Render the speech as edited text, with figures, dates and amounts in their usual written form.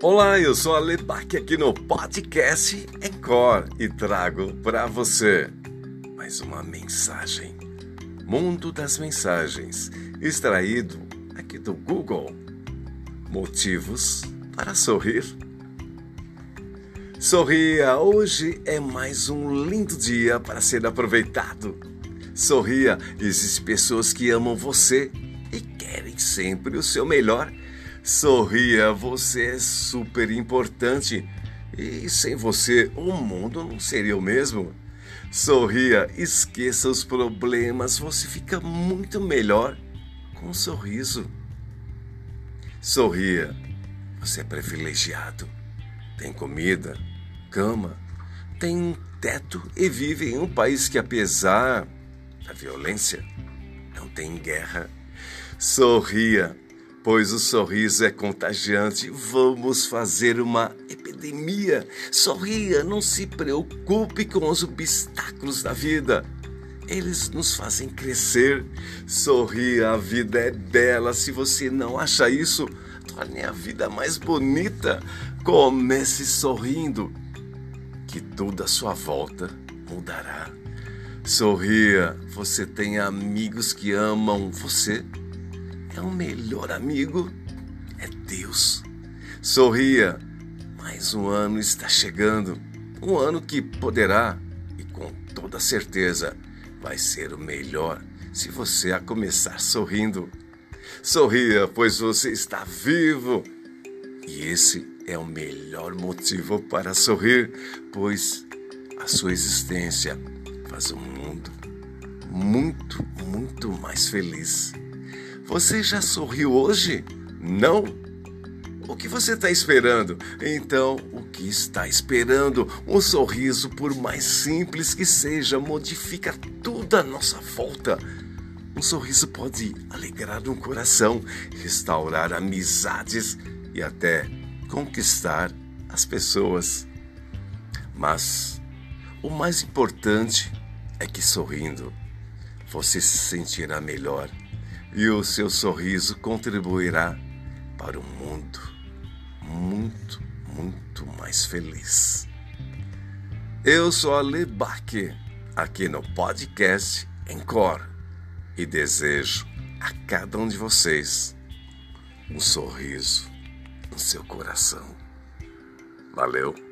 Olá, eu sou a Ale Barque aqui no podcast Encore e trago para você mais uma mensagem. Mundo das mensagens, extraído aqui do Google. Motivos para sorrir. Sorria, hoje é mais um lindo dia para ser aproveitado. Sorria, existem pessoas que amam você e querem sempre o seu melhor. Sorria, você é super importante e sem você o mundo não seria o mesmo. Sorria, esqueça os problemas, você fica muito melhor com um sorriso. Sorria, você é privilegiado, tem comida, cama, tem um teto e vive em um país que, apesar da violência, não tem guerra. Sorria, pois o sorriso é contagiante. Vamos fazer uma epidemia. Sorria, não se preocupe com os obstáculos da vida. Eles nos fazem crescer. Sorria, a vida é bela. Se você não acha isso, torne a vida mais bonita. Comece sorrindo, que tudo à sua volta mudará. Sorria, você tem amigos que amam você. O melhor amigo é Deus. Sorria, mais um ano está chegando, um ano que poderá e com toda certeza vai ser o melhor se você a começar sorrindo. Sorria, pois você está vivo e esse é o melhor motivo para sorrir, pois a sua existência faz o mundo muito, muito mais feliz. Você já sorriu hoje? Não? O que você está esperando? Então, o que está esperando? Um sorriso, por mais simples que seja, modifica tudo à nossa volta. Um sorriso pode alegrar um coração, restaurar amizades e até conquistar as pessoas. Mas o mais importante é que sorrindo você se sentirá melhor. E o seu sorriso contribuirá para um mundo muito, muito mais feliz. Eu sou a Ale Barque, aqui no podcast Encore, e desejo a cada um de vocês um sorriso no seu coração. Valeu!